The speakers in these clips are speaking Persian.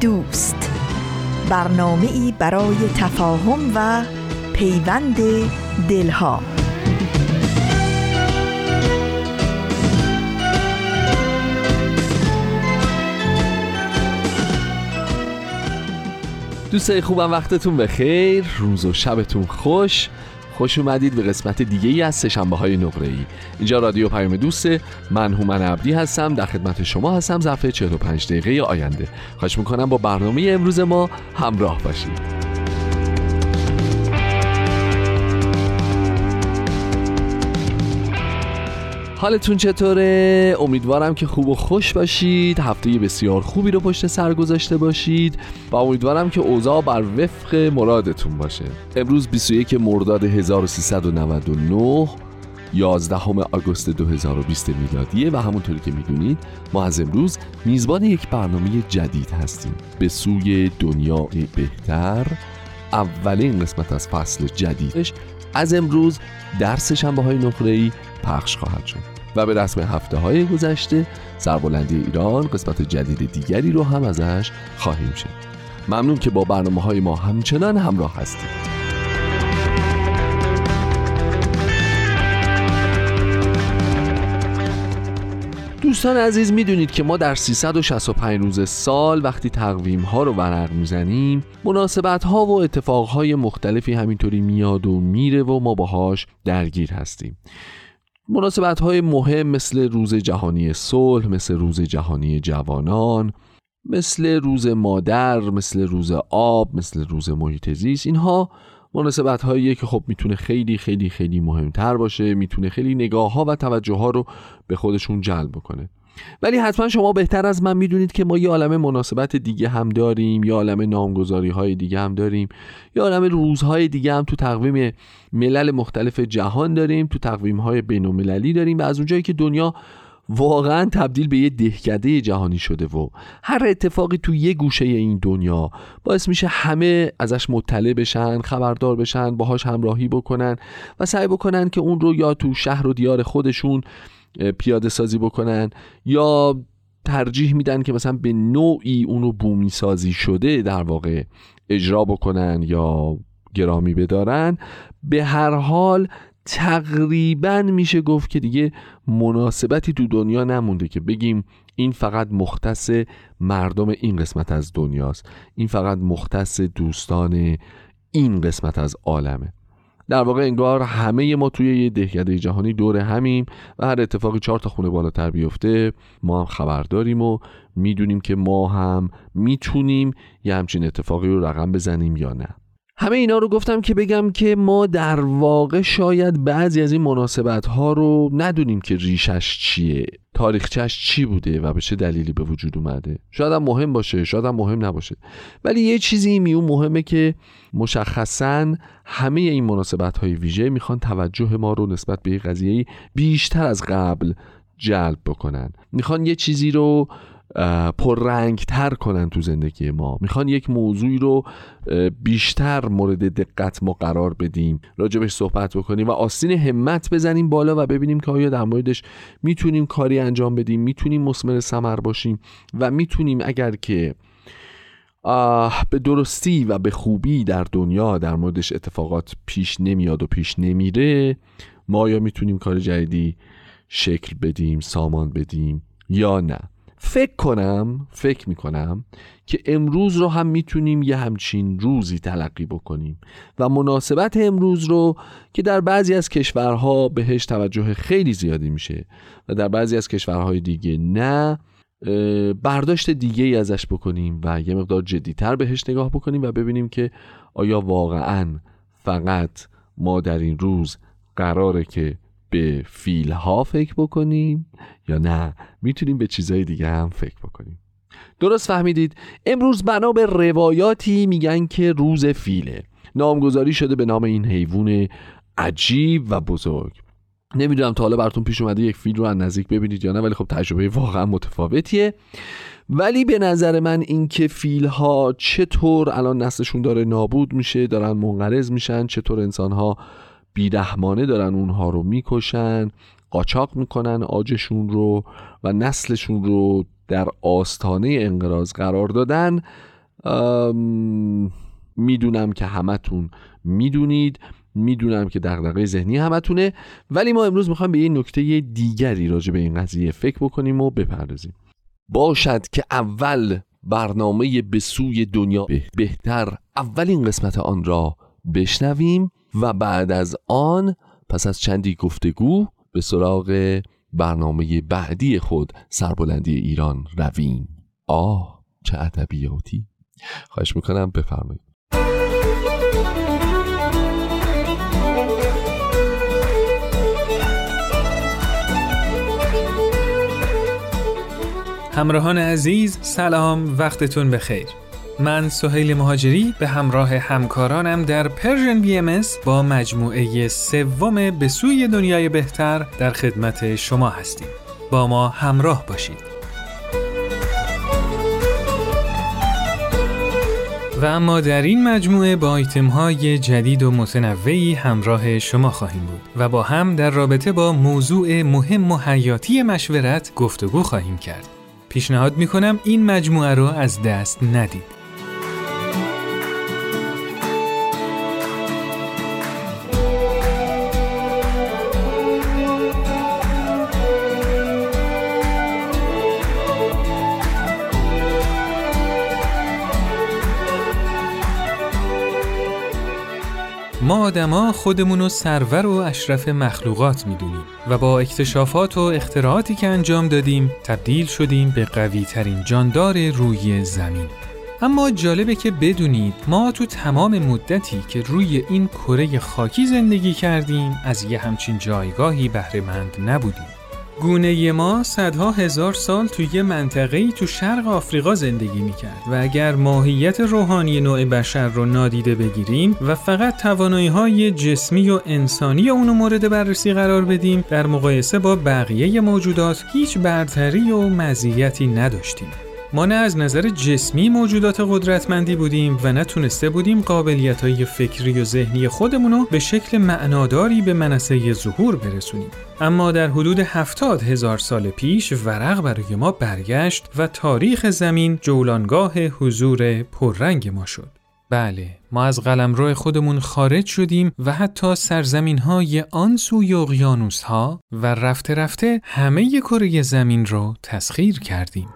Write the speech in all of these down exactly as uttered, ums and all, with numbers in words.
دوست، برنامه‌ای برای تفاهم و پیوند دلها. دوستای خوبم، وقتتون بخیر، روز و شبتون خوش. خوش اومدید به قسمت دیگه ای از سه شنبه های نقره ای. اینجا رادیو پیام دوست، من هومن عبدی هستم، در خدمت شما هستم ظرف چهل و پنج دقیقه آینده. خواهش میکنم با برنامه امروز ما همراه باشید. حالتون چطوره؟ امیدوارم که خوب و خوش باشید، هفته بسیار خوبی رو پشت سر گذاشته باشید و امیدوارم که اوضاع بر وفق مرادتون باشه. امروز بیست و یکم مرداد هزار و سیصد و نود و نه، یازدهم آگوست دو هزار و بیست میلادیه و همونطوری که میدونید ما از امروز میزبان یک برنامه جدید هستیم، به سوی دنیای بهتر. اولین قسمت از فصل جدیدش از امروز در سه شنبه های نقره ای پخش خواهد شد و به رسم هفته های گذشته سربلندی ایران قسمت جدید دیگری رو هم ازش خواهیم شد. ممنون که با برنامه های ما همچنان همراه هستید. دوستان عزیز، میدونید که ما در سیصد و شصت و پنج روز سال وقتی تقویم ها رو ورق میزنیم، مناسبت ها و اتفاق های مختلفی همینطوری میاد و میره و ما باهاش درگیر هستیم. مناسبت های مهم مثل روز جهانی صلح، مثل روز جهانی جوانان، مثل روز مادر، مثل روز آب، مثل روز محیط زیست، اینها مناسبت هاییه که خب میتونه خیلی خیلی خیلی مهمتر باشه، میتونه خیلی نگاه ها و توجه ها رو به خودشون جلب بکنه. ولی حتما شما بهتر از من میدونید که ما یه عالمه مناسبت دیگه هم داریم، یه عالمه نامگذاری های دیگه هم داریم، یه عالمه روزهای دیگه هم تو تقویم ملل مختلف جهان داریم، تو تقویم های بین المللی داریم و از اونجایی که دنیا واقعا تبدیل به یه دهکده جهانی شده و هر اتفاقی تو یه گوشه این دنیا باعث میشه همه ازش مطلع بشن، خبردار بشن، باهاش همراهی بکنن و سعی بکنن که اون رو یا تو شهر و دیار خودشون پیاده سازی بکنن یا ترجیح میدن که مثلا به نوعی اون رو بومی سازی شده در واقع اجرا بکنن یا گرامی بدارن. به هر حال تقریبا میشه گفت که دیگه مناسبتی تو دنیا نمونده که بگیم این فقط مختص مردم این قسمت از دنیاست، این فقط مختص دوستان این قسمت از عالمه. در واقع انگار همه ما توی یه دهکده جهانی دور همیم و هر اتفاقی چهار تا خونه بالاتر بیفته ما هم خبر داریم و میدونیم که ما هم میتونیم یه همچین اتفاقی رو رقم بزنیم یا نه. همه اینا رو گفتم که بگم که ما در واقع شاید بعضی از این مناسبت ها رو ندونیم که ریشش چیه، تاریخچش چی بوده و به چه دلیلی به وجود اومده. شاید هم مهم باشه، شاید هم مهم نباشه، ولی یه چیزی میون مهمه که مشخصاً همه این مناسبت های ویژه میخوان توجه ما رو نسبت به یه قضیه بیشتر از قبل جلب بکنن، میخوان یه چیزی رو پررنگ تر کنن تو زندگی ما، میخوان یک موضوعی رو بیشتر مورد دقت ما قرار بدیم، راجبش صحبت بکنیم و آستین همت بزنیم بالا و ببینیم که آیا در موردش میتونیم کاری انجام بدیم، میتونیم مثمر ثمر باشیم و میتونیم اگر که به درستی و به خوبی در دنیا در موردش اتفاقات پیش نمیاد و پیش نمیره، ما آیا میتونیم کار جدیدی شکل بدیم، سامان بدیم یا نه. فکر کنم فکر میکنم که امروز رو هم میتونیم یه همچین روزی تلقی بکنیم و مناسبت امروز رو که در بعضی از کشورها بهش توجه خیلی زیادی میشه و در بعضی از کشورهای دیگه نه، برداشت دیگه ای ازش بکنیم و یه مقدار جدیتر بهش نگاه بکنیم و ببینیم که آیا واقعاً فقط ما در این روز قراره که به فیل ها فکر بکنیم یا نه میتونیم به چیزهای دیگه هم فکر بکنیم. درست فهمیدید؟ امروز بنا به روایاتی میگن که روز فیله، نامگذاری شده به نام این حیوان عجیب و بزرگ. نمیدونم تا حالا براتون پیش اومده یک فیل رو از نزدیک ببینید یا نه، ولی خب تجربه واقعا متفاوتیه. ولی به نظر من اینکه فیل ها چطور الان نسلشون داره نابود میشه، دارن منقرض میشن، چطور انسان ها بیرحمانه دارن اونها رو میکشن، قاچاق میکنن آجشون رو و نسلشون رو در آستانه انقراض قرار دادن، میدونم که همتون میدونید، میدونم که دغدغه ذهنی همتونه، ولی ما امروز میخوایم به یه نکته دیگری راجع به این قضیه فکر بکنیم و بپردازیم. باشد که اول برنامه به سوی دنیای بهتر اولین قسمت آن را بشنویم و بعد از آن پس از چندی گفتگو به سراغ برنامه بعدی خود سربلندی ایران رویم. آه چه ادبیاتی! خواهش میکنم بفرمایید. همراهان عزیز سلام، وقتتون بخیر. من سهیل مهاجری به همراه همکارانم در پرژن بیاماس با مجموعه سوم به سوی دنیای بهتر در خدمت شما هستیم. با ما همراه باشید. و اما در این مجموعه با آیتم‌های جدید و متنوعی همراه شما خواهیم بود و با هم در رابطه با موضوع مهم و حیاتی مشورت گفتگو خواهیم کرد. پیشنهاد می‌کنم این مجموعه رو از دست ندید. ما آدما خودمونو سرور و اشرف مخلوقات میدونیم و با اکتشافات و اختراعاتی که انجام دادیم تبدیل شدیم به قوی ترین جاندار روی زمین. اما جالبه که بدونید ما تو تمام مدتی که روی این کره خاکی زندگی کردیم از یه همچین جایگاهی بهره مند نبودیم. گونه ما صدها هزار سال توی یه منطقه‌ای تو شرق آفریقا زندگی میکرد و اگر ماهیت روحانی نوع بشر رو نادیده بگیریم و فقط توانایی‌های جسمی و انسانی اونو مورد بررسی قرار بدیم، در مقایسه با بقیه موجودات هیچ برتری و مزیتی نداشتیم. ما نه از نظر جسمی موجودات قدرتمندی بودیم و نتونسته بودیم قابلیت‌های فکری و ذهنی خودمونو به شکل معناداری به منصه ظهور برسونیم. اما در حدود هفتاد هزار سال پیش ورق برای ما برگشت و تاریخ زمین جولانگاه حضور پررنگ ما شد. بله، ما از قلمرو خودمون خارج شدیم و حتی سرزمین‌های آن سوی اقیانوس‌ها و رفته رفته همه کره زمین رو تسخیر کردیم.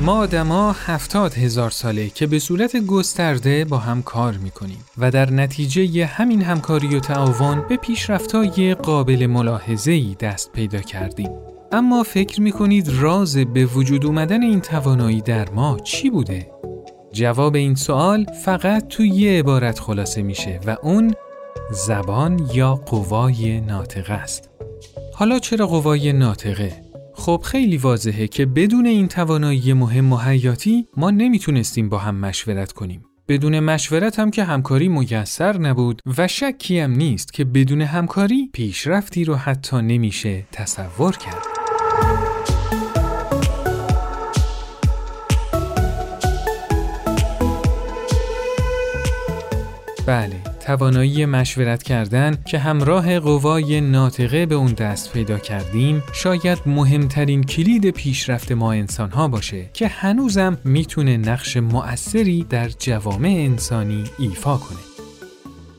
ما آدما هفتاد هزار ساله که به صورت گسترده با هم کار میکنیم و در نتیجه همین همکاری و تعاون به پیشرفت‌های قابل ملاحظه‌ای دست پیدا کردیم. اما فکر میکنید راز به وجود اومدن این توانایی در ما چی بوده؟ جواب این سوال فقط تو یه عبارت خلاصه میشه و اون زبان یا قوای ناطقه است. حالا چرا قوای ناطقه؟ خب خیلی واضحه که بدون این توانایی مهم و حیاتی ما نمیتونستیم با هم مشورت کنیم. بدون مشورت هم که همکاری میسر نبود و شکی هم نیست که بدون همکاری پیشرفتی رو حتی نمیشه تصور کرد. بله، توانایی مشورت کردن که همراه قوای ناطقه به اون دست پیدا کردیم شاید مهمترین کلید پیشرفت ما انسان‌ها باشه که هنوزم میتونه نقش مؤثری در جوامع انسانی ایفا کنه.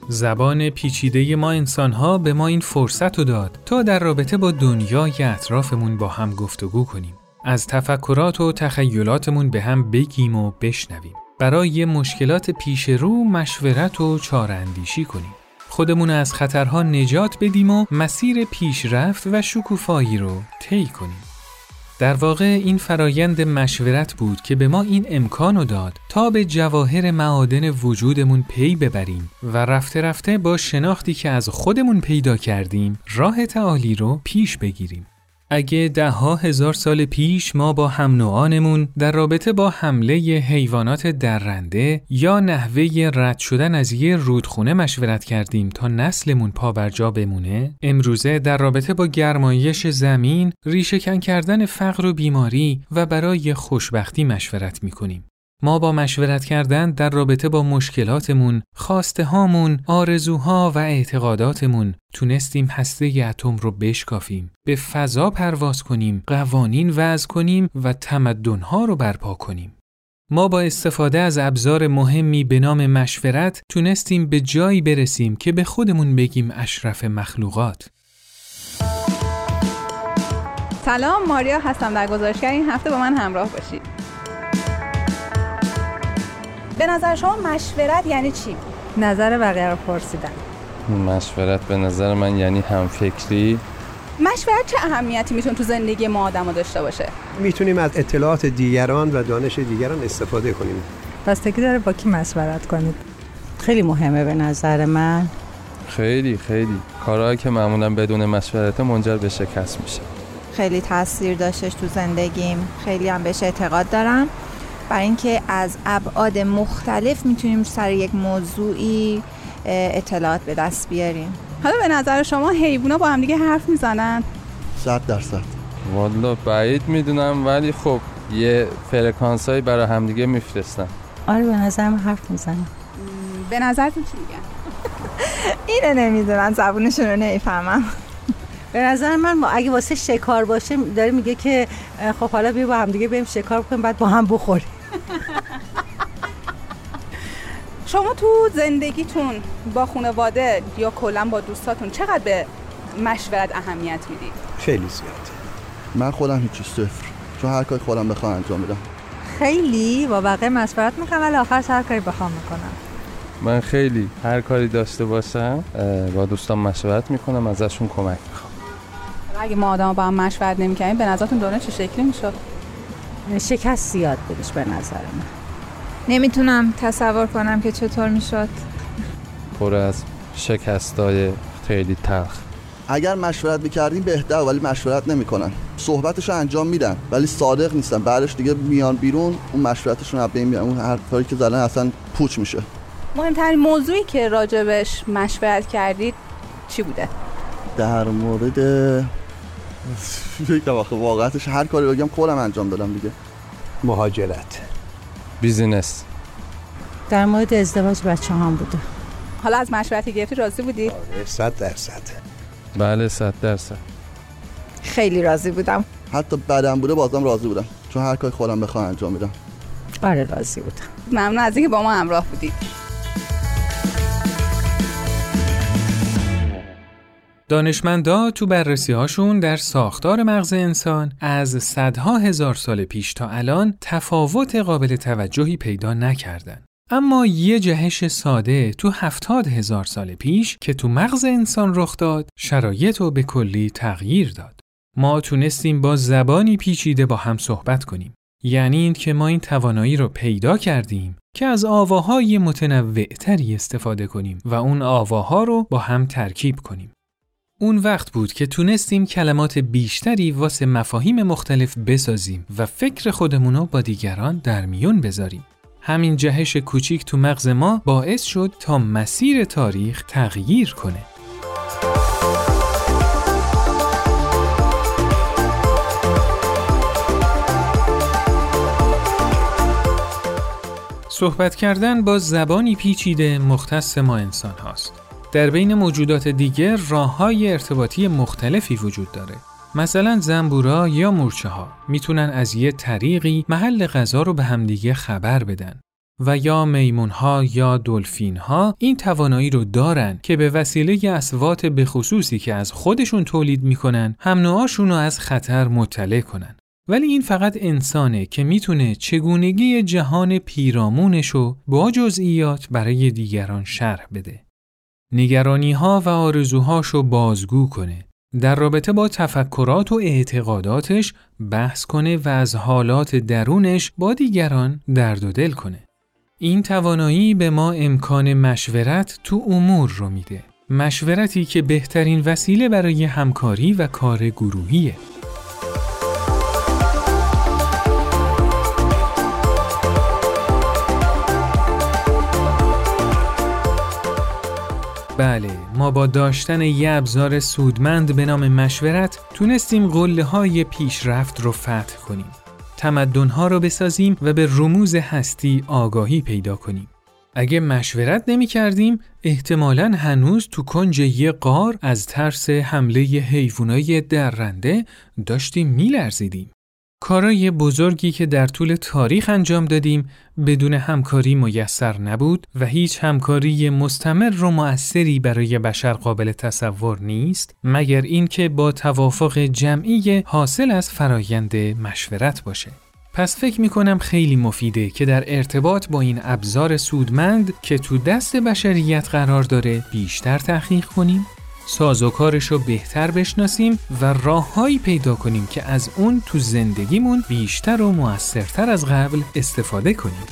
زبان پیچیده ما انسان‌ها به ما این فرصت رو داد تا در رابطه با دنیای اطرافمون با هم گفتگو کنیم، از تفکرات و تخیلاتمون به هم بگیم و بشنویم، برای مشکلات پیش رو مشورت و چاره اندیشی کنیم. خودمون از خطرها نجات بدیم و مسیر پیشرفت و شکوفایی رو طی کنیم. در واقع این فرایند مشورت بود که به ما این امکانو داد تا به جواهر معادن وجودمون پی ببریم و رفته رفته با شناختی که از خودمون پیدا کردیم راه تعالی رو پیش بگیریم. اگه ده ها هزار سال پیش ما با هم نوعانمون در رابطه با حمله ی حیوانات درنده یا نحوه رد شدن از یه رودخونه مشورت کردیم تا نسلمون پا بر جا بمونه، امروزه در رابطه با گرمایش زمین، ریشه‌کن کردن فقر و بیماری و برای خوشبختی مشورت میکنیم. ما با مشورت کردن در رابطه با مشکلاتمون، خواسته هامون، آرزوها و اعتقاداتمون تونستیم هسته ی اتم رو بشکافیم، به فضا پرواز کنیم، قوانین وضع کنیم و تمدن‌ها رو برپا کنیم. ما با استفاده از ابزار مهمی به نام مشورت تونستیم به جایی برسیم که به خودمون بگیم اشرف مخلوقات. سلام، ماریا هستم. در گزارشگر این هفته با من همراه باشید. به نظر شما مشورت یعنی چی؟ نظر بقیه رو پرسیدن. مشورت به نظر من یعنی همفکری. مشورت چه اهمیتی میتونه تو زندگی ما آدم رو داشته باشه؟ میتونیم از اطلاعات دیگران و دانش دیگران استفاده کنیم. بستگی داره با کی مشورت کنید. خیلی مهمه به نظر من. خیلی خیلی. کارهایی که معمولا بدون مشورت منجر به شکست میشه. خیلی تاثیر داشتش تو زندگیم. خیلی هم بهش اعتقاد دارم. برای اینکه از ابعاد مختلف میتونیم سر یک موضوعی اطلاعات به دست بیاریم. حالا به نظر شما حیونا با هم دیگه حرف میزنن؟ صد درصد. والله بعید میدونم، ولی خب یه فرکانسایی برای هم دیگه میفرستن. آره به نظرم حرف میزنن. به نظرتون چی میگن؟ اینو نمیدونم، زبونشون رو نمیفهمم. به نظر من اگه واسه شکار باشه داره میگه که خب حالا بیا با هم دیگه بریم شکار بکنیم بعد با هم بخوریم. شما تو زندگیتون با خانواده یا کلا با دوستاتون چقدر به مشورت اهمیت میدید؟ خیلی زیاد. من خودم هیچی، صفر. چون هر کاری خودم بخوام انجام میدم. خیلی با بقیه مشورت میکنم ولی آخرش هر کاری بخوام میکنم. من خیلی هر کاری داشته باشم با دوستان مشورت میکنم، ازشون کمک میخوام. اگه ما آدم با هم مشورت نمی‌کنیم به نظرتون دنیا چه شکلی میشد؟ شکست زیاد بودش به نظر من. نمیتونم تصور کنم که چطور میشد. پر از شکست‌های خیلی تلخ. اگر مشورت می‌کردیم بهتر، ولی مشورت نمی‌کنن. صحبتشو انجام میدن ولی صادق نیستن. بعدش دیگه میان بیرون، اون مشورتشون از بین میره، اون حرفایی که زدن اصلا پوچ میشه. مهمترین موضوعی که راجبش مشورت کردید چی بوده؟ در مورد فکر واقعا واقعتش هر کاری بگم خودم انجام دادم دیگه. مهاجرت، بیزینس، در مورد ازدواج بچه‌هام بوده. حالا از مشورتی گرفتی راضی بودی؟ صد درصد. بله صد درصد. خیلی راضی بودم. حتی بعدم بوده بازم راضی بودم چون هر کاری خودم بخوام انجام میدم. بله راضی بودم. ممنون از اینکه با ما همراه بودید. دانشمندا تو بررسی‌هاشون در ساختار مغز انسان از صدها هزار سال پیش تا الان تفاوت قابل توجهی پیدا نکردن. اما یه جهش ساده تو هفتاد هزار سال پیش که تو مغز انسان رخ داد، شرایط رو به کلی تغییر داد. ما تونستیم با زبانی پیچیده با هم صحبت کنیم. یعنی این که ما این توانایی رو پیدا کردیم که از آواهای متنوع‌تری استفاده کنیم و اون آواها رو با هم ترکیب کنیم. اون وقت بود که تونستیم کلمات بیشتری واسه مفاهیم مختلف بسازیم و فکر خودمونو با دیگران در میون بذاریم. همین جهش کوچیک تو مغز ما باعث شد تا مسیر تاریخ تغییر کنه. صحبت کردن با زبانی پیچیده مختص ما انسان هاست. در بین موجودات دیگر راه‌های ارتباطی مختلفی وجود داره. مثلا زنبورا یا مورچه‌ها میتونن از یه طریقی محل غذا رو به همدیگه خبر بدن و یا میمون‌ها یا دلفین‌ها این توانایی رو دارن که به وسیله اصوات به خصوصی که از خودشون تولید میکنن هم نوعاشون رو از خطر مطلع کنن. ولی این فقط انسانه که میتونه چگونگی جهان پیرامونش رو با جزئیات برای دیگران شرح بده. نگرانی‌ها و آرزوهاشو بازگو کنه. در رابطه با تفکرات و اعتقاداتش بحث کنه و از حالات درونش با دیگران درد و دل کنه. این توانایی به ما امکان مشورت تو امور رو میده. مشورتی که بهترین وسیله برای همکاری و کار گروهیه. بله، ما با داشتن یه ابزار سودمند به نام مشورت تونستیم قله‌های پیشرفت رو فتح کنیم، تمدن‌ها رو بسازیم و به رموز هستی آگاهی پیدا کنیم. اگه مشورت نمی کردیم، احتمالاً هنوز تو کنج یه غار از ترس حمله حیوانای درنده داشتیم می‌لرزیدیم. کارای بزرگی که در طول تاریخ انجام دادیم بدون همکاری میسر نبود و هیچ همکاری مستمر و مؤثری برای بشر قابل تصور نیست، مگر اینکه با توافق جمعی حاصل از فرایند مشورت باشه. پس فکر میکنم خیلی مفیده که در ارتباط با این ابزار سودمند که تو دست بشریت قرار داره بیشتر تحقیق کنیم، سازوکارش رو بهتر بشناسیم و راه‌هایی پیدا کنیم که از اون تو زندگیمون بیشتر و مؤثرتر از قبل استفاده کنیم.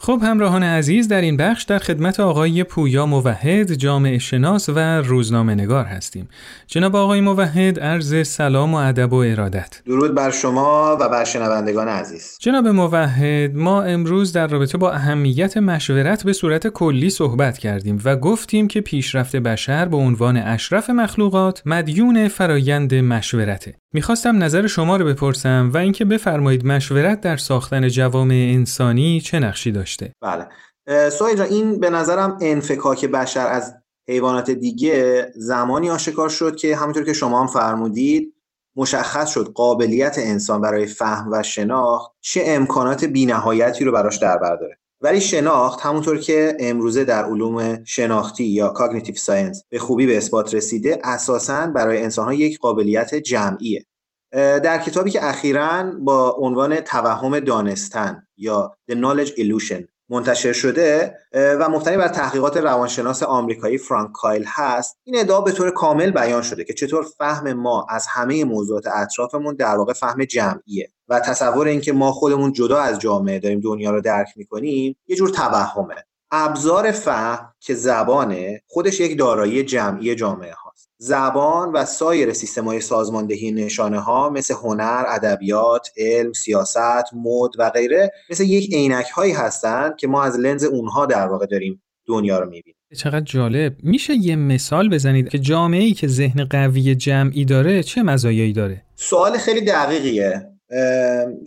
خب همراهان عزیز، در این بخش در خدمت آقای پویا موحد، جامعه شناس و روزنامه نگار هستیم. جناب آقای موحد، عرض سلام و ادب و ارادت. درود بر شما و بر شنوندگان عزیز. جناب موحد، ما امروز در رابطه با اهمیت مشورت به صورت کلی صحبت کردیم و گفتیم که پیشرفت بشر به عنوان اشرف مخلوقات مدیون فرایند مشورته. میخواستم نظر شما رو بپرسم و اینکه بفرمایید مشورت در ساختن جوامع انسانی چه نقشی داشته؟ بله سهیل جان، این به نظرم انفکاک بشر از حیوانات دیگه زمانی آشکار شد که همونطور که شما هم فرمودید مشخص شد قابلیت انسان برای فهم و شناخت چه امکانات بی‌نهایتی رو براش در بر داره. ولی شناخت همونطور که امروزه در علوم شناختی یا کاگنیتیو ساینس به خوبی به اثبات رسیده اساساً برای انسان‌ها یک قابلیت جمعیه. در کتابی که اخیراً با عنوان توهم دانستن یا The Knowledge Illusion منتشر شده و مبتنی بر تحقیقات روانشناس آمریکایی فرانک کایل هست، این ادعا به طور کامل بیان شده که چطور فهم ما از همه موضوعات اطرافمون در واقع فهم جمعیه و تصور اینکه ما خودمون جدا از جامعه داریم دنیا رو درک می‌کنیم یه جور توهمه. ابزار فهم که زبانه خودش یک دارایی جمعی جامعه هاست. زبان و سایر سیستم‌های سازماندهی نشانه‌ها مثل هنر، ادبیات، علم، سیاست، مد و غیره مثل یک عینک‌هایی هستند که ما از لنز اونها در واقع داریم دنیا رو می‌بینیم. چقدر جالب. میشه یه مثال بزنید که جامعه‌ای که ذهن قوی جمعی داره چه مزایایی داره؟ سوال خیلی دقیقیه.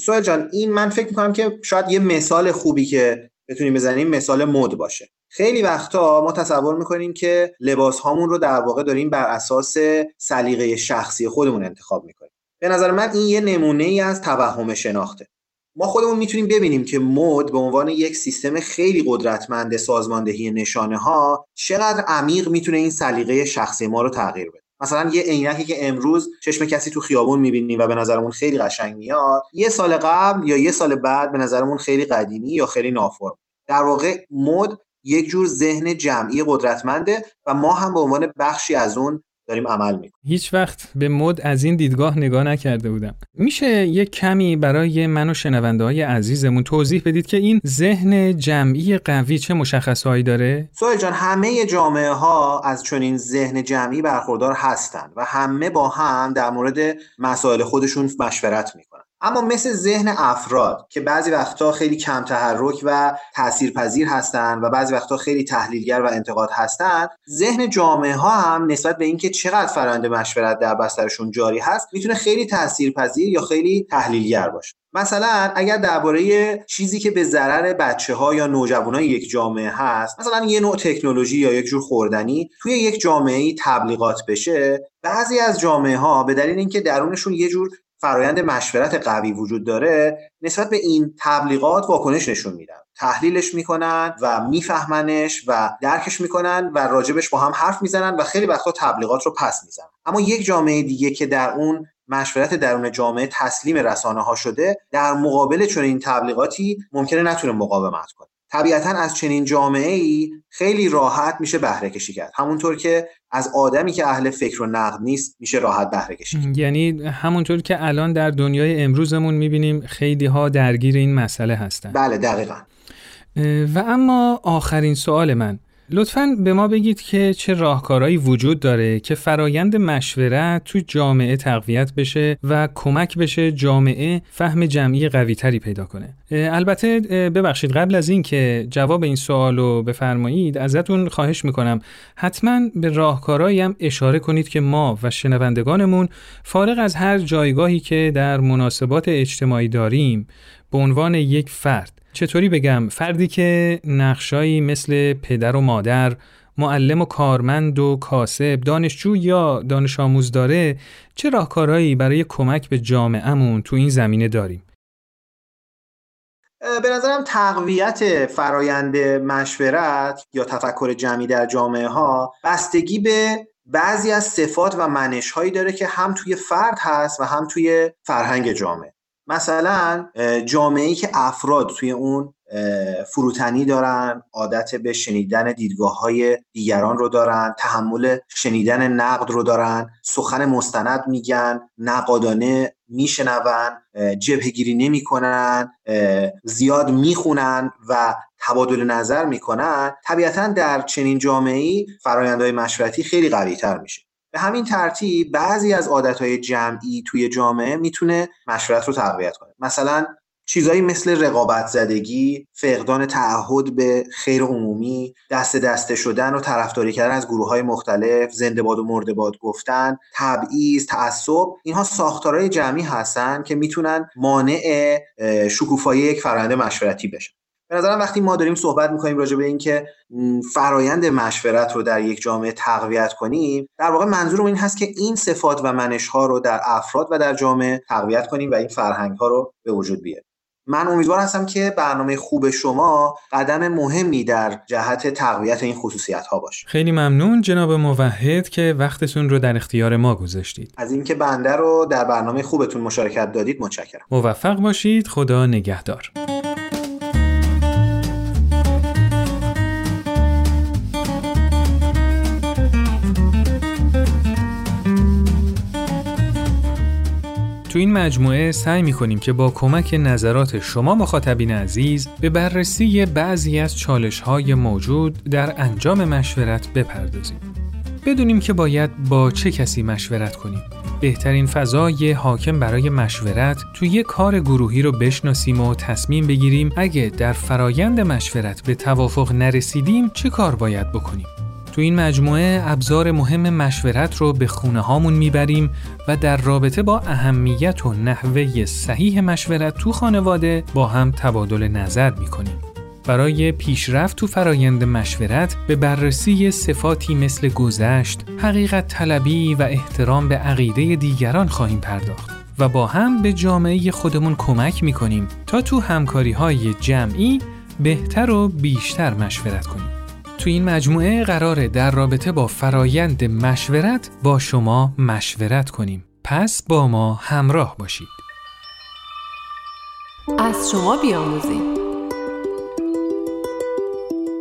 سهیل جان، این من فکر میکنم که شاید یه مثال خوبی که بتونیم بزنیم مثال مد باشه. خیلی وقتا ما تصور میکنیم که لباس هامون رو در واقع داریم بر اساس سلیقه شخصی خودمون انتخاب میکنیم. به نظر من این یه نمونه ای از توهم شناخته. ما خودمون میتونیم ببینیم که مد به عنوان یک سیستم خیلی قدرتمند سازماندهی نشانه ها چقدر عمیق میتونه این سلیقه شخصی ما رو تغییر بده. مثلا یه عینکی که امروز چشم کسی تو خیابون می‌بینیم و به نظرمون خیلی قشنگ میاد، یه سال قبل یا یه سال بعد به نظرمون خیلی قدیمی یا خیلی نافرم. در واقع مد یک جور ذهن جمعی قدرتمنده و ما هم به عنوان بخشی از اون داریم عمل می‌کنیم. هیچ وقت به مد از این دیدگاه نگاه نکرده بودم. میشه یه کمی برای من و شنونده‌های عزیزمون توضیح بدید که این ذهن جمعی قوی چه مشخصهایی داره؟ سهیل جان، همه جامعه‌ها از چنین ذهن جمعی برخوردار هستند و همه با هم در مورد مسائل خودشون مشورت می‌کنن. اما مثل ذهن افراد که بعضی وقتا خیلی کم تحرک و تاثیرپذیر هستند و بعضی وقتا خیلی تحلیلگر و انتقاد هستند، ذهن جامعه ها هم نسبت به اینکه چقدر فرآیند مشورت در بسترشون جاری هست میتونه خیلی تاثیرپذیر یا خیلی تحلیلگر باشه. مثلا اگر درباره چیزی که به ضرر بچه‌ها یا نوجوانان یک جامعه هست، مثلا یه نوع تکنولوژی یا یک جور خوردنی توی یک جامعه‌ای تبلیغات بشه، بعضی از جامعه‌ها به دلیل اینکه درونشون یه جور فرایند مشورت قوی وجود داره، نسبت به این تبلیغات واکنش نشون میدن، تحلیلش میکنن و میفهمنش و درکش میکنن و راجبش با هم حرف میزنن و خیلی وقتا تبلیغات رو پس میزنن. اما یک جامعه دیگه که در اون مشورت درون جامعه تسلیم رسانه ها شده، در مقابل چون این تبلیغاتی ممکنه نتونه مقاومت کنه. طبیعتاً از چنین جامعه‌ای خیلی راحت میشه بهره کشی کرد، همونطور که از آدمی که اهل فکر و نقد نیست میشه راحت بهره کشی کرد. یعنی همونطور که الان در دنیای امروزمون میبینیم خیلی ها درگیر این مسئله هستن. بله دقیقاً. و اما آخرین سوال من، لطفاً به ما بگید که چه راهکارهایی وجود داره که فرایند مشورت تو جامعه تقویت بشه و کمک بشه جامعه فهم جمعی قوی‌تری پیدا کنه. البته ببخشید قبل از این که جواب این سوالو بفرمایید ازتون خواهش میکنم حتماً به راهکارهایی هم اشاره کنید که ما و شنوندگانمون فارغ از هر جایگاهی که در مناسبات اجتماعی داریم به عنوان یک فرد، چطوری بگم، فردی که نقشایی مثل پدر و مادر، معلم و کارمند و کاسب، دانشجو یا دانش آموز داره، چه راهکارهایی برای کمک به جامعه‌مون تو این زمینه داریم؟ به نظرم تقویت فرایند مشورت یا تفکر جمعی در جامعه ها بستگی به بعضی از صفات و منش‌هایی داره که هم توی فرد هست و هم توی فرهنگ جامعه. مثلا جامعه‌ای که افراد توی اون فروتنی دارن، عادت به شنیدن دیدگاه‌های دیگران رو دارن، تحمل شنیدن نقد رو دارن، سخن مستند میگن، نقادانه میشنون، جبهه‌گیری نمی‌کنن، زیاد میخونن و تبادل نظر میکنن، طبیعتاً در چنین جامعه‌ای فرآیندهای مشورتی خیلی قوی‌تر میشه. به همین ترتیب بعضی از عادتهای جمعی توی جامعه میتونه مشورت رو تقویت کنه. مثلا چیزایی مثل رقابت زدگی، فقدان تعهد به خیر عمومی، دست دسته شدن و طرفداری کردن از گروه‌های مختلف، زنده باد و مرده باد گفتن، تبعیض، تعصب، اینها ساختارهای جمعی هستن که میتونن مانع شکوفایی یک فرآیند مشورتی بشن. به نظرم وقتی ما داریم صحبت میکنیم راجع به این که فرایند مشورت رو در یک جامعه تقویت کنیم، در واقع منظورم این هست که این صفات و منش‌ها رو در افراد و در جامعه تقویت کنیم و این فرهنگ‌ها رو به وجود بیاریم. من امیدوار هستم که برنامه خوب شما قدم مهمی در جهت تقویت این خصوصیت‌ها باشه. خیلی ممنون جناب موحد که وقتتون رو در اختیار ما گذاشتید. از اینکه بنده رو در برنامه خوبتون مشارکت دادید متشکرم. موفق باشید. خدا نگهدار. تو این مجموعه سعی می‌کنیم که با کمک نظرات شما مخاطبین عزیز به بررسی بعضی از چالش‌های موجود در انجام مشورت بپردازیم. بدونیم که باید با چه کسی مشورت کنیم. بهترین فضای حاکم برای مشورت تو یک کار گروهی رو بشناسیم و تصمیم بگیریم اگه در فرایند مشورت به توافق نرسیدیم چه کار باید بکنیم. تو این مجموعه ابزار مهم مشورت رو به خونه هامون میبریم و در رابطه با اهمیت و نحوه صحیح مشورت تو خانواده با هم تبادل نظر میکنیم. برای پیشرفت تو فرایند مشورت به بررسی صفاتی مثل گذشت، حقیقت طلبی و احترام به عقیده دیگران خواهیم پرداخت و با هم به جامعه خودمون کمک میکنیم تا تو همکاری های جمعی بهتر و بیشتر مشورت کنیم. تو این مجموعه قراره در رابطه با فرایند مشورت با شما مشورت کنیم. پس با ما همراه باشید. از شما بیاموزیم.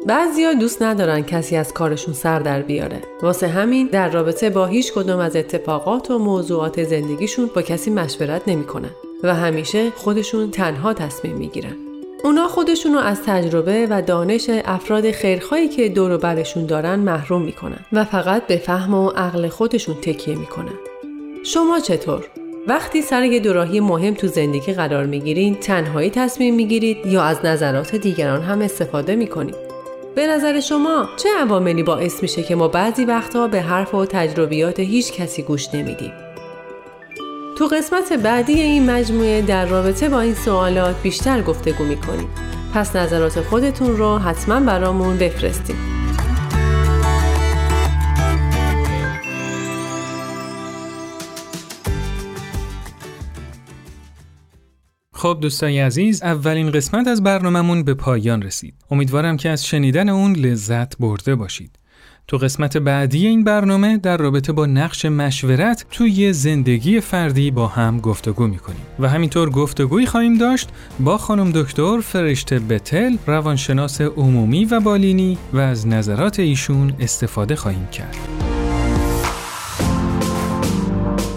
بعضیا دوست ندارن کسی از کارشون سر در بیاره. واسه همین در رابطه با هیچ کدوم از اتفاقات و موضوعات زندگیشون با کسی مشورت نمی‌کنن و همیشه خودشون تنها تصمیم می‌گیرن. اونا خودشونو از تجربه و دانش افراد خیرخواهی که دور و برشون دارن محروم میکنن و فقط به فهم و عقل خودشون تکیه میکنن. شما چطور؟ وقتی سر یه دوراهی مهم تو زندگی قرار میگیرین، تنهایی تصمیم میگیرید یا از نظرات دیگران هم استفاده میکنید؟ به نظر شما چه عواملی باعث میشه که ما بعضی وقتها به حرف و تجربیات هیچ کسی گوش نمیدیم؟ تو قسمت بعدی این مجموعه در رابطه با این سوالات بیشتر گفتگو می‌کنیم. پس نظرات خودتون رو حتما برامون بفرستید. خب دوستای عزیز، اولین قسمت از برناممون به پایان رسید. امیدوارم که از شنیدن اون لذت برده باشید. تو قسمت بعدی این برنامه در رابطه با نقش مشورت توی زندگی فردی با هم گفتگو می‌کنیم و همینطور گفتگویی خواهیم داشت با خانم دکتر فرشته بتل، روانشناس عمومی و بالینی، و از نظرات ایشون استفاده خواهیم کرد.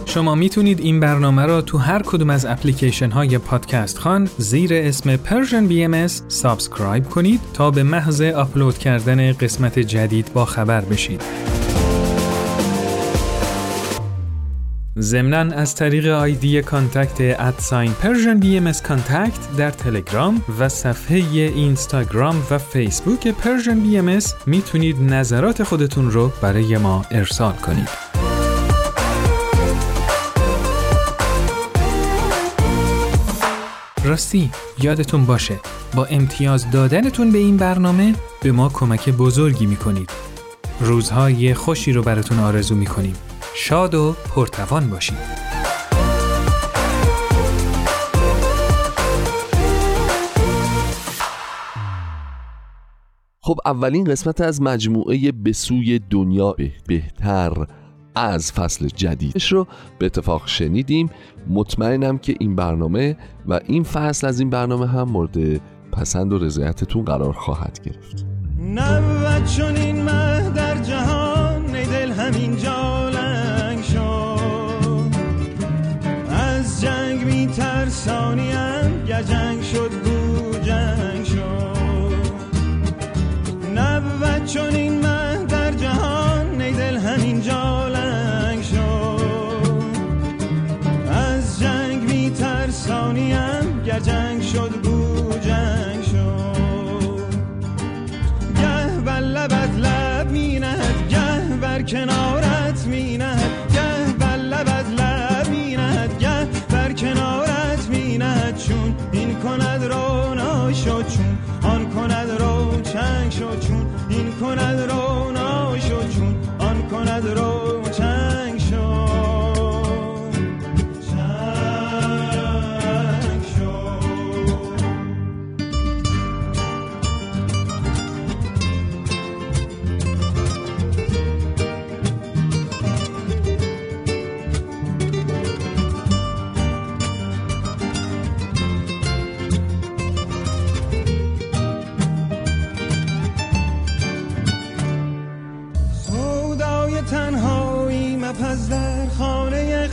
شما میتونید این برنامه را تو هر کدوم از اپلیکیشن های پادکست خان زیر اسم پرژن بیاماس سابسکرایب کنید تا به محض آپلود کردن قسمت جدید با خبر بشید. ضمناً از طریق آیدی کانتکت ادساین پرژن بیاماس کانتکت در تلگرام و صفحه اینستاگرام و فیسبوک پرژن بیاماس میتونید نظرات خودتون رو برای ما ارسال کنید. راستی یادتون باشه با امتیاز دادنتون به این برنامه به ما کمک بزرگی میکنید. روزهای خوشی رو براتون آرزو میکنیم. شاد و پرتوان باشید. خب اولین قسمت از مجموعه به سوی دنیای بهتر از فصل جدیدش رو به اتفاق شنیدیم. مطمئنم که این برنامه و این فصل از این برنامه هم مورد پسند و رضایتتون قرار خواهد گرفت. نبود چون این مه در جهان، دل همین جا لنگ شد، از جنگ می ترسانیم، یا جنگ شد گو جنگ شد. نبود چون این مه در جهان، دل همین جا سانیم، گر جنگ شد گو جنگ شد. گه بر لبت لب می نهد، گه بر کنارت می نهد، گه بر لبت لب می نهد، گه بر کنارت می نهد. چون این کند رو ناشد، چون آن کند رو چنگ شد، چون این کند رو ناشد، چون آن کند رو چنگ شد.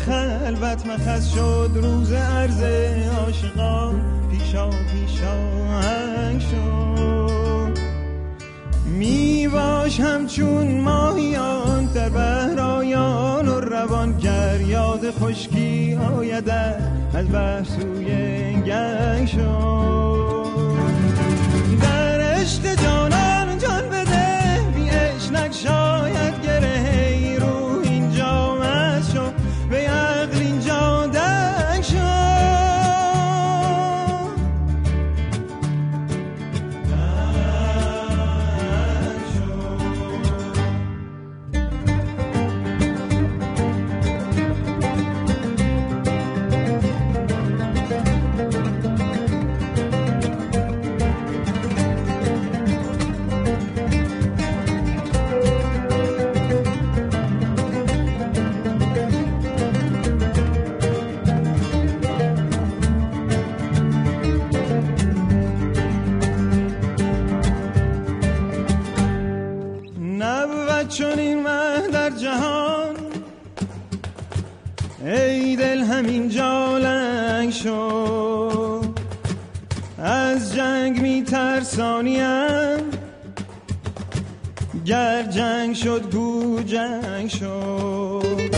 خلوت مخز شد روز عرض عاشقان، پیشا پیشا هنگ شد. میواش همچون ماهیان در بحر آیان و روان، گر یاد خشکی آید از بحر سوی گنگ شد. در عشق جانان جان بده، بی عشق نکشاید گره، ای دل همین جا لنگ شد، از جنگ می ترسانیم، گر جنگ شد گو جنگ شد.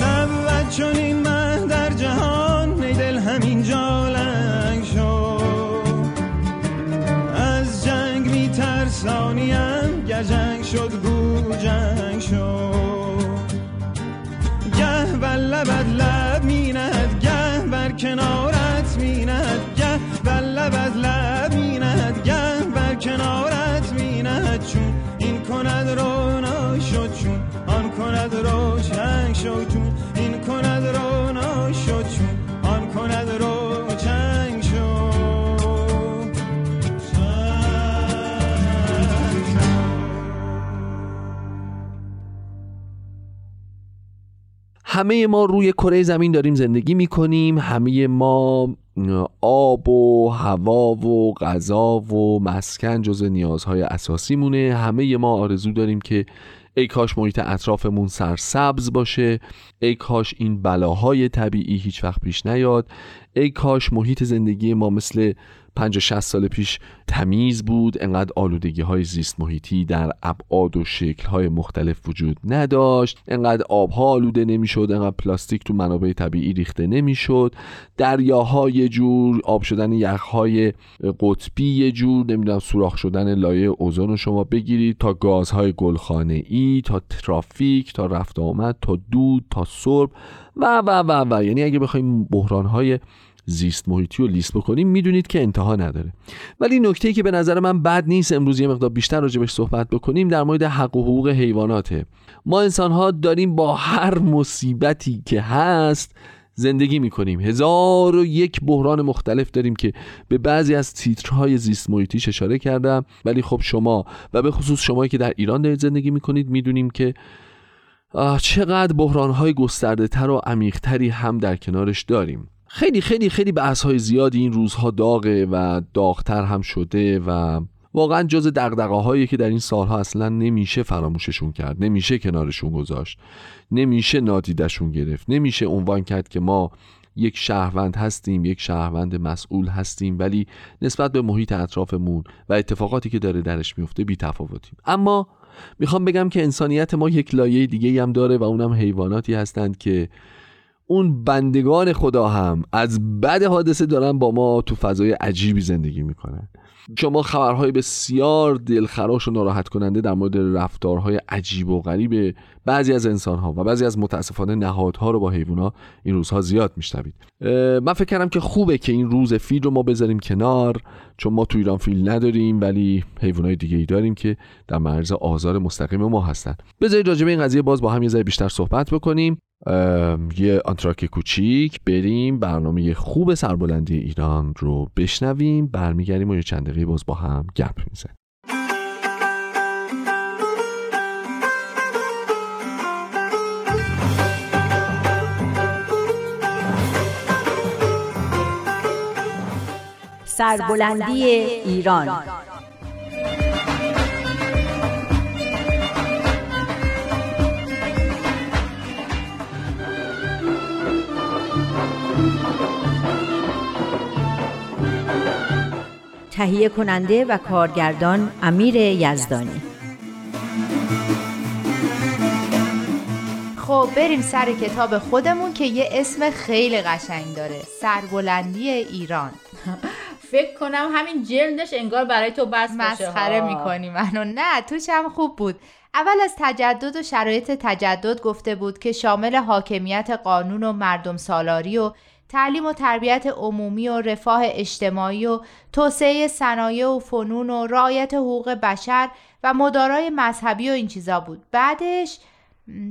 نبود چون این مه در جهان، ای دل همین جا لنگ شد، از جنگ می ترسانیم، گر جنگ شد گو جنگ شد. گه بر لبت لب می نهد، گه بر کنارت می نهد، گه بر لبت لب می نهد، گه بر کنارت می نهد. چون این کند رو ناشد، چون آن کند رو چنگ شد، چون این کند رو ناشد، چون آن کند رو چنگ. همه ما روی کره زمین داریم زندگی میکنیم، همه ما آب و هوا و غذا و مسکن جزو نیازهای اساسی مونه. همه ما آرزو داریم که ای کاش محیط اطرافمون سرسبز باشه، ای کاش این بلاهای طبیعی هیچ وقت پیش نیاد، ای کاش محیط زندگی ما مثل پنجاه شصت سال پیش تمیز بود، انقدر آلودگی های زیست محیطی در ابعاد و شکل های مختلف وجود نداشت، انقدر آبها آلوده نمیشد، انقدر پلاستیک تو منابع طبیعی ریخته نمیشد، دریاها یه جور، آب شدن یخهای قطبی یه جور، نمیدونم سوراخ شدن لایه اوزون رو شما بگیرید تا گازهای گلخانه‌ای، تا ترافیک، تا رفت آمد، تا دود، تا سرب و و و و یعنی اگه بخوایم بحران‌های زیست محیطی رو لیست بکنیم میدونید که انتها نداره. ولی نکته‌ای که به نظر من بد نیست امروز یه مقدار بیشتر راجبش صحبت بکنیم در مورد حق و حقوق حیواناته. ما انسان‌ها داریم با هر مصیبتی که هست زندگی می‌کنیم. هزار و یک بحران مختلف داریم که به بعضی از تیترهای زیست محیطیش اشاره کردم، ولی خب شما و به خصوص شما که در ایران دارید زندگی می‌کنید میدونیم که چقدر بحران‌های گسترده‌تر و عمیق‌تری هم در کنارش داریم. خیلی خیلی خیلی بحث‌های زیادی این روزها داغه و داغتر هم شده و واقعا جز دغدغه‌هایی که در این سالها اصلا نمیشه فراموششون کرد، نمیشه کنارشون گذاشت، نمیشه نادیدشون گرفت، نمیشه عنوان کرد که ما یک شهروند هستیم، یک شهروند مسئول هستیم ولی نسبت به محیط اطرافمون و اتفاقاتی که داره درش میفته بی‌تفاوتیم. اما میخوام بگم که انسانیت ما یک لایه دیگه‌ای هم داره و اونم حیواناتی هستند که اون بندگان خدا هم از بعد حادثه دارن با ما تو فضای عجیبی زندگی میکنن. شما خبرهای بسیار دلخراش و ناراحت کننده در مورد رفتارهای عجیب و غریب بعضی از انسانها و بعضی از متاسفانه نهادها رو با حیوانات این روزها زیاد میشنوید. من فکر کردم که خوبه که این روز فیل رو ما بذاریم کنار، چون ما تو ایران فیل نداریم ولی حیوانات دیگه ای داریم که در معرض آزار مستقیم ما هستن. بذارید راجع به این قضیه باز با هم یه ذره بیشتر صحبت بکنیم. یه آنتراک کوچیک بریم، برنامه خوب سربلندی ایران رو بشنویم، برمیگردیم و یه چند دقیقه باز با هم گپ میزنیم. سربلندی ایران. تهیه کننده و کارگردان امیر یزدانی. خب بریم سر کتاب خودمون که یه اسم خیلی قشنگ داره، سربلندی ایران. فکر کنم همین جلدش انگار برای تو بس مسخره میکنی منو. نه توش هم خوب بود. اول از تجدد و شرایط تجدد گفته بود که شامل حاکمیت قانون و مردم سالاری و تعلیم و تربیت عمومی و رفاه اجتماعی و توسعه صنایع و فنون و رعایت حقوق بشر و مدارای مذهبی و این چیزا بود. بعدش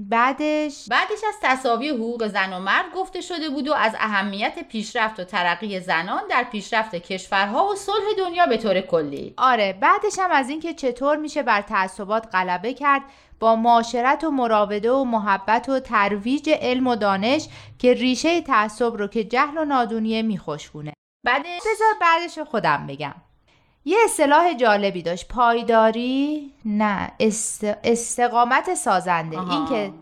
بعدش بعدش از تساوی حقوق زن و مرد گفته شده بود و از اهمیت پیشرفت و ترقی زنان در پیشرفت کشورها و صلح دنیا به طور کلی. آره بعدش هم از اینکه چطور میشه بر تعصبات غلبه کرد با معاشرت و مراوده و محبت و ترویج علم و دانش که ریشه تعصب رو که جهل و نادونیه میخشکونه. بعدش بذار بعدش خودم بگم. یه اصطلاح جالبی داشت، پایداری نه است... استقامت سازنده. آها. این که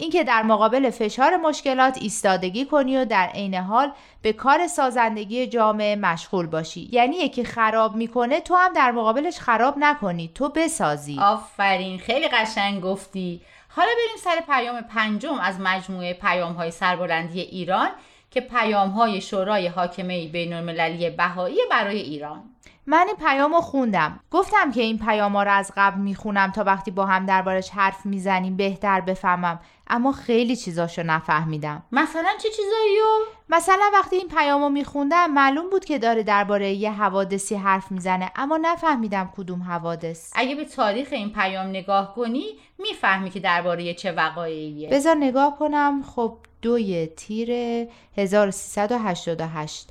این که در مقابل فشار مشکلات ایستادگی کنی و در عین حال به کار سازندگی جامعه مشغول باشی، یعنی یکی خراب میکنه تو هم در مقابلش خراب نکنی، تو بسازی. آفرین، خیلی قشنگ گفتی. حالا بریم سر پیام پنجم از مجموعه پیام‌های سربلندی ایران که پیام‌های شورای حاکمه بین‌المللی بهایی برای ایران. من این پیامو خوندم. گفتم که این پیاما رو از قبل میخونم تا وقتی با هم دربارش حرف میزنیم بهتر بفهمم، اما خیلی چیزاشو نفهمیدم. مثلا چه چیزاییو؟ مثلا وقتی این پیامو میخوندم معلوم بود که داره درباره یه حوادثی حرف میزنه، اما نفهمیدم کدوم حوادث. اگه به تاریخ این پیام نگاه کنی میفهمی که درباره چه وقایعیه. بذار نگاه کنم. خب دوی تیر هزار و سیصد و هشتاد و هشت.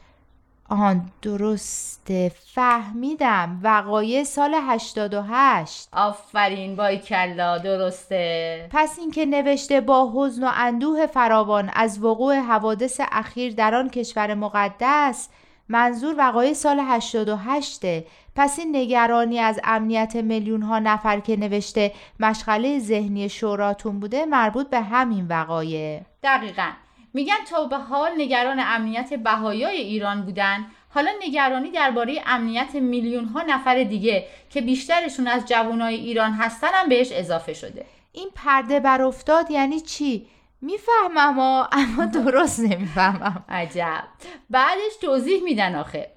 آهان درسته، فهمیدم، وقایع سال هشتاد و هشت. آفرین، بایکلا، درسته. پس این که نوشته با حزن و اندوه فراوان از وقوع حوادث اخیر در آن کشور مقدس، منظور وقایع سال هشتاد و هشته. پس این نگرانی از امنیت میلیون ها نفر که نوشته مشغله ذهنی شوراتون بوده مربوط به همین وقایع. دقیقاً. میگن تا به حال نگران امنیت بهایای ایران بودن، حالا نگرانی درباره امنیت میلیون ها نفر دیگه که بیشترشون از جوانای ایران هستن هم بهش اضافه شده. این پرده بر افتاد یعنی چی؟ میفهمم ها، اما درست نمیفهمم. عجب. بعدش توضیح میدن آخه.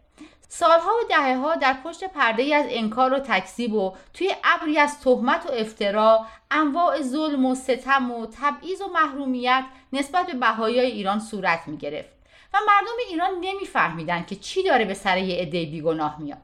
سالها و دهه ها در پشت پرده‌ای از انکار و تکذیب و توی ابری از تهمت و افترا، انواع ظلم و ستم و تبعیض و محرومیت نسبت به بهاییان ایران صورت می‌گرفت و مردم ایران نمی‌فهمیدن که چی داره به سر یه عده بیگناه میاد.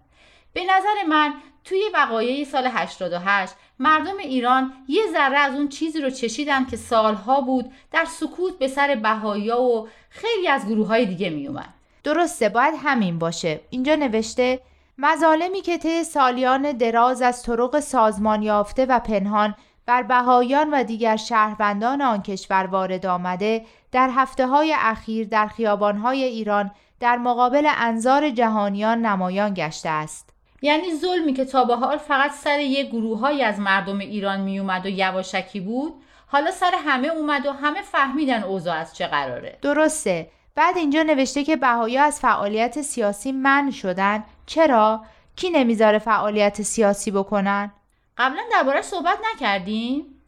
به نظر من توی وقایع سال هشتاد و هشت مردم ایران یه ذره از اون چیزی رو چشیدن که سالها بود در سکوت به سر بهایی‌ها و خیلی از گروه‌های دیگه میومد. درسته، باید همین باشه. اینجا نوشته مظالمی که طی سالیان دراز از طرق سازمان یافته و پنهان بر بهایان و دیگر شهروندان آن کشور وارد آمده، در هفته‌های اخیر در خیابان‌های ایران در مقابل انظار جهانیان نمایان گشته است. یعنی ظلمی که تا به حال فقط سر یک گروه‌هایی از مردم ایران میومد و یواشکی بود، حالا سر همه اومد و همه فهمیدن اوضاع از چه قراره. درسته. بعد اینجا نوشته که بهایا از فعالیت سیاسی منع شدن. چرا؟ کی نمیذاره فعالیت سیاسی بکنن؟ قبلا درباره‌اش صحبت نکردیم؟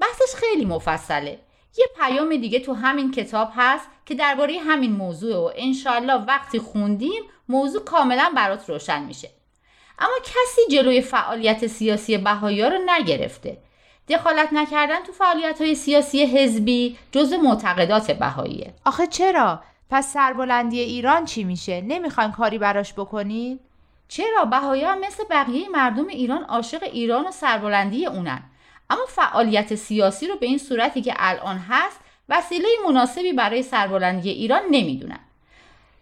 بحثش خیلی مفصله. یه پیام دیگه تو همین کتاب هست که درباره همین موضوع و انشالله وقتی خوندیم موضوع کاملا برات روشن میشه. اما کسی جلوی فعالیت سیاسی بهایا رو نگرفته. دخالت نکردن تو فعالیت‌های سیاسی حزبی جزء معتقدات بهاییه. آخه چرا؟ پس سربلندی ایران چی میشه؟ نمیخواین کاری براش بکنین؟ چرا؟ بهایی‌ها مثل بقیه مردم ایران عاشق ایران و سربلندی اونن. اما فعالیت سیاسی رو به این صورتی که الان هست وسیله مناسبی برای سربلندی ایران نمیدونن.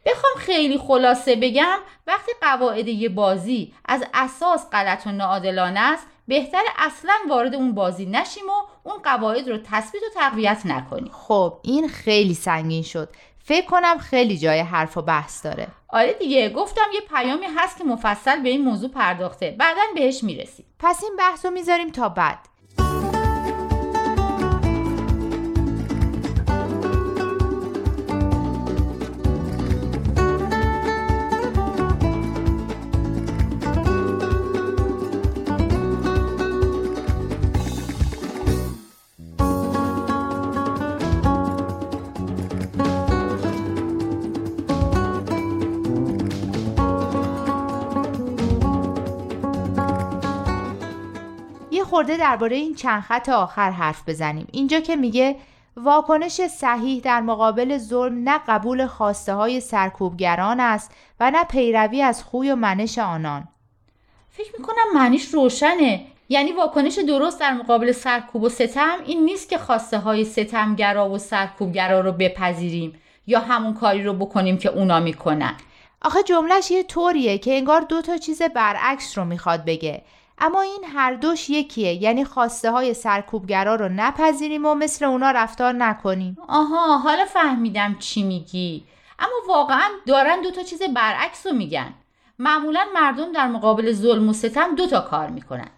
بخوام خیلی خلاصه بگم، وقتی قواعد یه بازی از اساس غلط و ناعادلانه است، بهتر اصلا وارد اون بازی نشیم و اون قواعد رو تثبیت و تقویت نکنیم. خب این خیلی سنگین شد. فکر کنم خیلی جای حرف و بحث داره. آره دیگه، گفتم یه پیامی هست که مفصل به این موضوع پرداخته. بعداً بهش میرسیم. پس این بحث رو میذاریم تا بعد. خورده درباره این چند خط آخر حرف بزنیم. اینجا که میگه واکنش صحیح در مقابل ظلم نه قبول خواسته های سرکوبگران است و نه پیروی از خوی و منش آنان. فکر میکنم معنیش روشنه. یعنی واکنش درست در مقابل سرکوب و ستم این نیست که خواسته های ستمگرا و سرکوبگرا رو بپذیریم یا همون کاری رو بکنیم که اونا میکنن. آخه جملهش یه طوریه که انگار دو تا چیز برعکس رو میخواد بگه. اما این هر دوش یکیه، یعنی خواسته های سرکوبگرا رو نپذیریم و مثل اونا رفتار نکنیم. آها، حالا فهمیدم چی میگی. اما واقعا دارن دوتا چیز برعکس رو میگن. معمولا مردم در مقابل ظلم و ستم دوتا کار میکنن،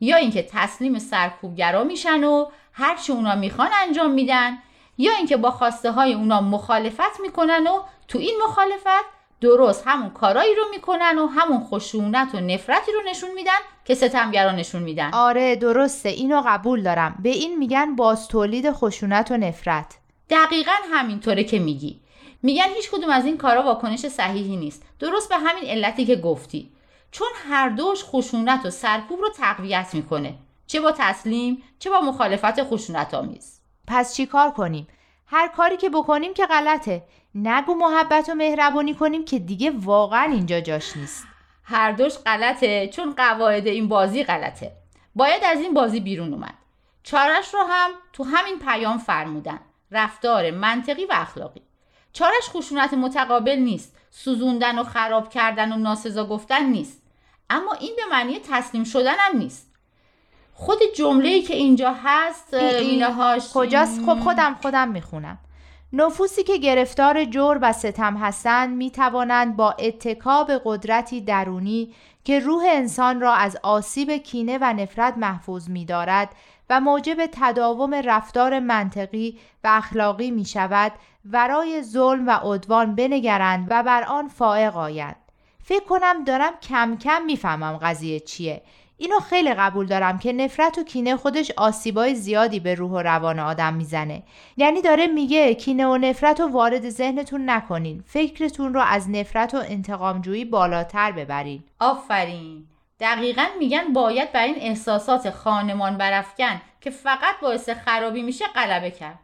یا اینکه تسلیم سرکوبگرا میشن و هر چی اونا میخوان انجام میدن، یا اینکه با خواسته های اونا مخالفت میکنن و تو این مخالفت درست همون کارایی رو میکنن و همون خشونت و نفرتی رو نشون میدن که ستمگرا نشون میدن. آره درسته، اینو قبول دارم. به این میگن باز تولید خشونت و نفرت. دقیقاً همینطوره که میگی. میگن هیچ کدوم از این کارا واکنش صحیحی نیست. درست به همین علتی که گفتی. چون هر دوش خشونت و سرکوب رو تقویت میکنه. چه با تسلیم، چه با مخالفت خشونت آمیز. پس چیکار کنیم؟ هر کاری که بکنیم که غلطه. نگو محبت و مهربانی کنیم که دیگه واقعا اینجا جاش نیست. هر دوش غلطه چون قواعد این بازی غلطه. باید از این بازی بیرون اومد. چارش رو هم تو همین پیام فرمودن. رفتار منطقی و اخلاقی. چارش خشونت متقابل نیست، سوزوندن و خراب کردن و ناسزا گفتن نیست، اما این به معنی تسلیم شدن هم نیست. خود جمله‌ای که اینجا هست اینهاش کجاست؟ خب خودم خودم میخونم. نفوسی که گرفتار جور و ستم هستند میتوانند با اتکا به قدرتی درونی که روح انسان را از آسیب کینه و نفرت محفوظ می‌دارد و موجب تداوم رفتار منطقی و اخلاقی می‌شود ورای ظلم و عدوان بنگرند و بر آن فائق آیند. فکر کنم دارم کم کم میفهمم قضیه چیه. اینو خیلی قبول دارم که نفرت و کینه خودش آسیبای زیادی به روح و روان آدم میزنه. یعنی داره میگه کینه و نفرت رو وارد ذهنتون نکنین. فکرتون رو از نفرت و انتقامجویی بالاتر ببرین. آفرین. دقیقاً میگن باید بر این احساسات خانمان برافکن که فقط باعث خرابی میشه غلبه کرد.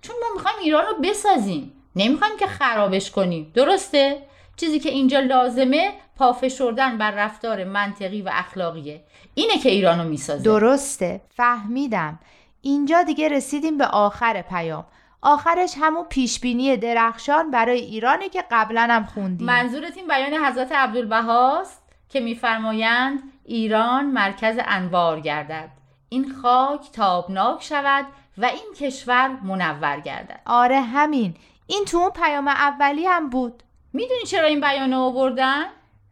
چون ما میخوایم ایران رو بسازیم. نمیخوایم که خرابش کنیم. درسته؟ چیزی که اینجا لازمه پافشردن بر رفتار منطقی و اخلاقیه. اینه که ایرانو میسازه. درسته، فهمیدم. اینجا دیگه رسیدیم به آخر پیام. آخرش همون پیشبینی درخشان برای ایرانه که قبلا هم خوندیم. منظورت این بیان حضرت عبدالبهاست که میفرمایند ایران مرکز انوار گردد، این خاک تابناک شود و این کشور منور گردد. آره همین. این تو اون پیام اولی هم بود. میدونی چرا این بیانو آوردن؟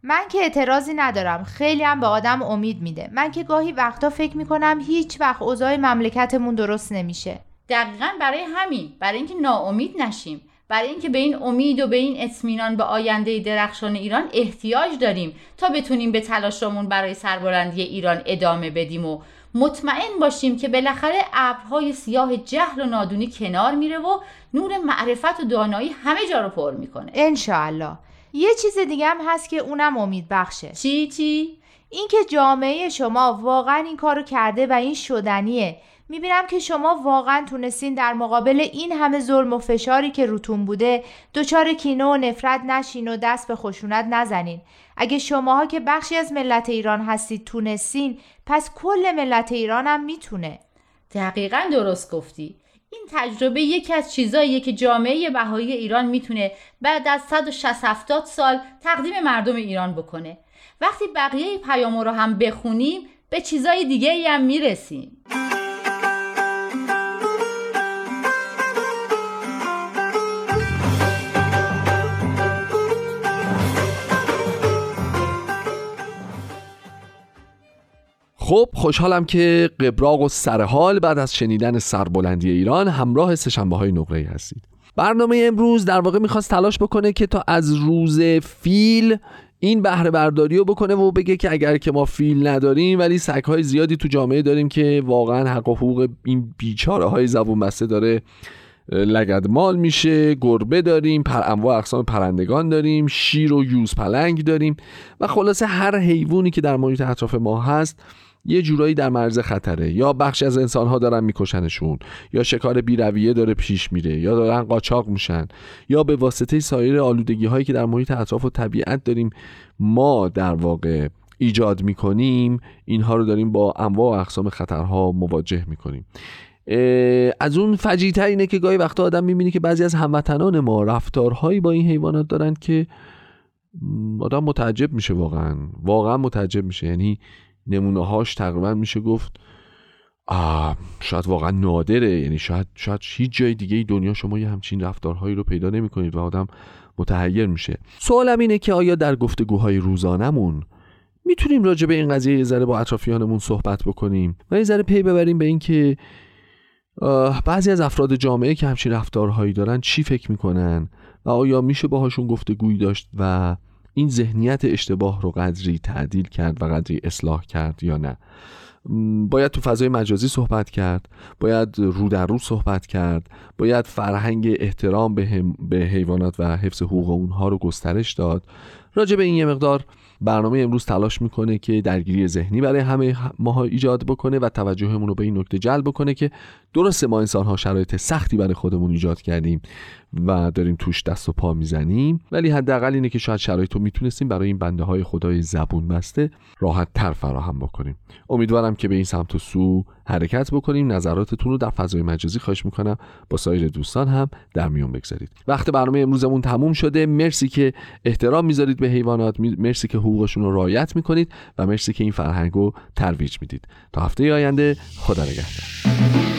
من که اعتراضی ندارم، خیلی هم به آدم امید میده. من که گاهی وقتا فکر میکنم هیچ وقت اوضاع مملکتمون درست نمیشه. دقیقاً برای همین، برای اینکه ناامید نشیم، برای اینکه به این امید و به این اطمینان به آینده درخشان ایران احتیاج داریم تا بتونیم به تلاشمون برای سربلندی ایران ادامه بدیم و مطمئن باشیم که بالاخره ابرهای سیاه جهل و نادونی کنار میره و نور معرفت و دانایی همه جا رو پر میکنه ان شاء الله. یه چیز دیگه هم هست که اونم امید بخشه. چی چی؟ این که جامعه شما واقعا این کارو کرده و این شدنیه. میبینم که شما واقعا تونستین در مقابل این همه ظلم و فشاری که روتون بوده دچار کینه و نفرت نشین و دست به خشونت نزنین. اگه شماها که بخشی از ملت ایران هستید تونستین، پس کل ملت ایران هم میتونه. دقیقاً درست گفتی. این تجربه یکی از چیزاییه که جامعه بهایی ایران میتونه بعد از صد و شصت هفتاد سال تقدیم مردم ایران بکنه. وقتی بقیه پیامو رو هم بخونیم به چیزای دیگه‌ای هم میرسیم. خب خوشحالم که قبراق و سرحال بعد از شنیدن سربلندی ایران همراه سه شنبه های نقره ای هستید. برنامه امروز در واقع میخواست تلاش بکنه که تا از روز فیل این بهره برداری رو بکنه و بگه که اگر که ما فیل نداریم ولی سگ‌های زیادی تو جامعه داریم که واقعا حق و حقوق این بیچاره های زبون بسته داره لگدمال میشه، گربه داریم، پر انواع اقسام پرندگان داریم، شیر و یوز پلنگ داریم و خلاصه هر حیوانی که در محیط اطراف ما هست یه جورایی در مرز خطره، یا بخشی از انسان‌ها دارن میکشنشون، یا شکار بی‌رویه داره پیش میره، یا دارن قاچاق میشن، یا به واسطه سایر آلودگی‌هایی که در محیط اطراف و طبیعت داریم ما در واقع ایجاد میکنیم، اینها رو داریم با انواع و اقسام خطرها مواجه میکنیم. از اون فجیع‌تر اینه که گاهی وقتا آدم میبینه که بعضی از هموطنان ما رفتارهایی با این حیوانات دارن که آدم متعجب میشه، واقعا واقعا متعجب میشه. یعنی نمونه هاش تقریبا میشه گفت شاید واقعا نادره. یعنی شاید شاید هیچ جای دیگه دنیا شما یه همچین رفتارهایی رو پیدا نمی کنید و آدم متحیر میشه. سوالم اینه که آیا در گفتگوهای روزانمون میتونیم راجع به این قضیه یه ذره با اطرافیانمون صحبت بکنیم و یه ذره پی ببریم به این که بعضی از افراد جامعه که همچین رفتارهایی دارن چی فکر میکنن و آیا میشه باهاشون گفتگویی داشت و این ذهنیت اشتباه رو قدری تعدیل کرد و قدری اصلاح کرد یا نه؟ باید تو فضای مجازی صحبت کرد، باید رو در رو صحبت کرد، باید فرهنگ احترام به, هم، به حیوانات و حفظ حقوق اونها رو گسترش داد. راجع به این یه مقدار برنامه امروز تلاش میکنه که درگیری ذهنی برای همه ماها ایجاد بکنه و توجهمون رو به این نکته جلب بکنه که درسته ما انسان‌ها شرایط سختی برای خودمون ایجاد کردیم و داریم توش دست و پا میزنیم، ولی حداقل اینه که شاید شرایطو میتونستیم برای این بنده های خدای زبون بسته راحت تر فراهم بکنیم. امیدوارم که به این سمت و سو حرکت بکنیم. نظراتتون رو در فضای مجازی خواهش میکنم با سایر دوستان هم در میون بگذارید. وقت برنامه امروزمون تموم شده. مرسی که احترام میذارید به حیوانات، مرسی که حقوقشون رو رعایت میکنید و مرسی که این فرهنگو ترویج میدید. تا هفته آینده، خدا نگهدار.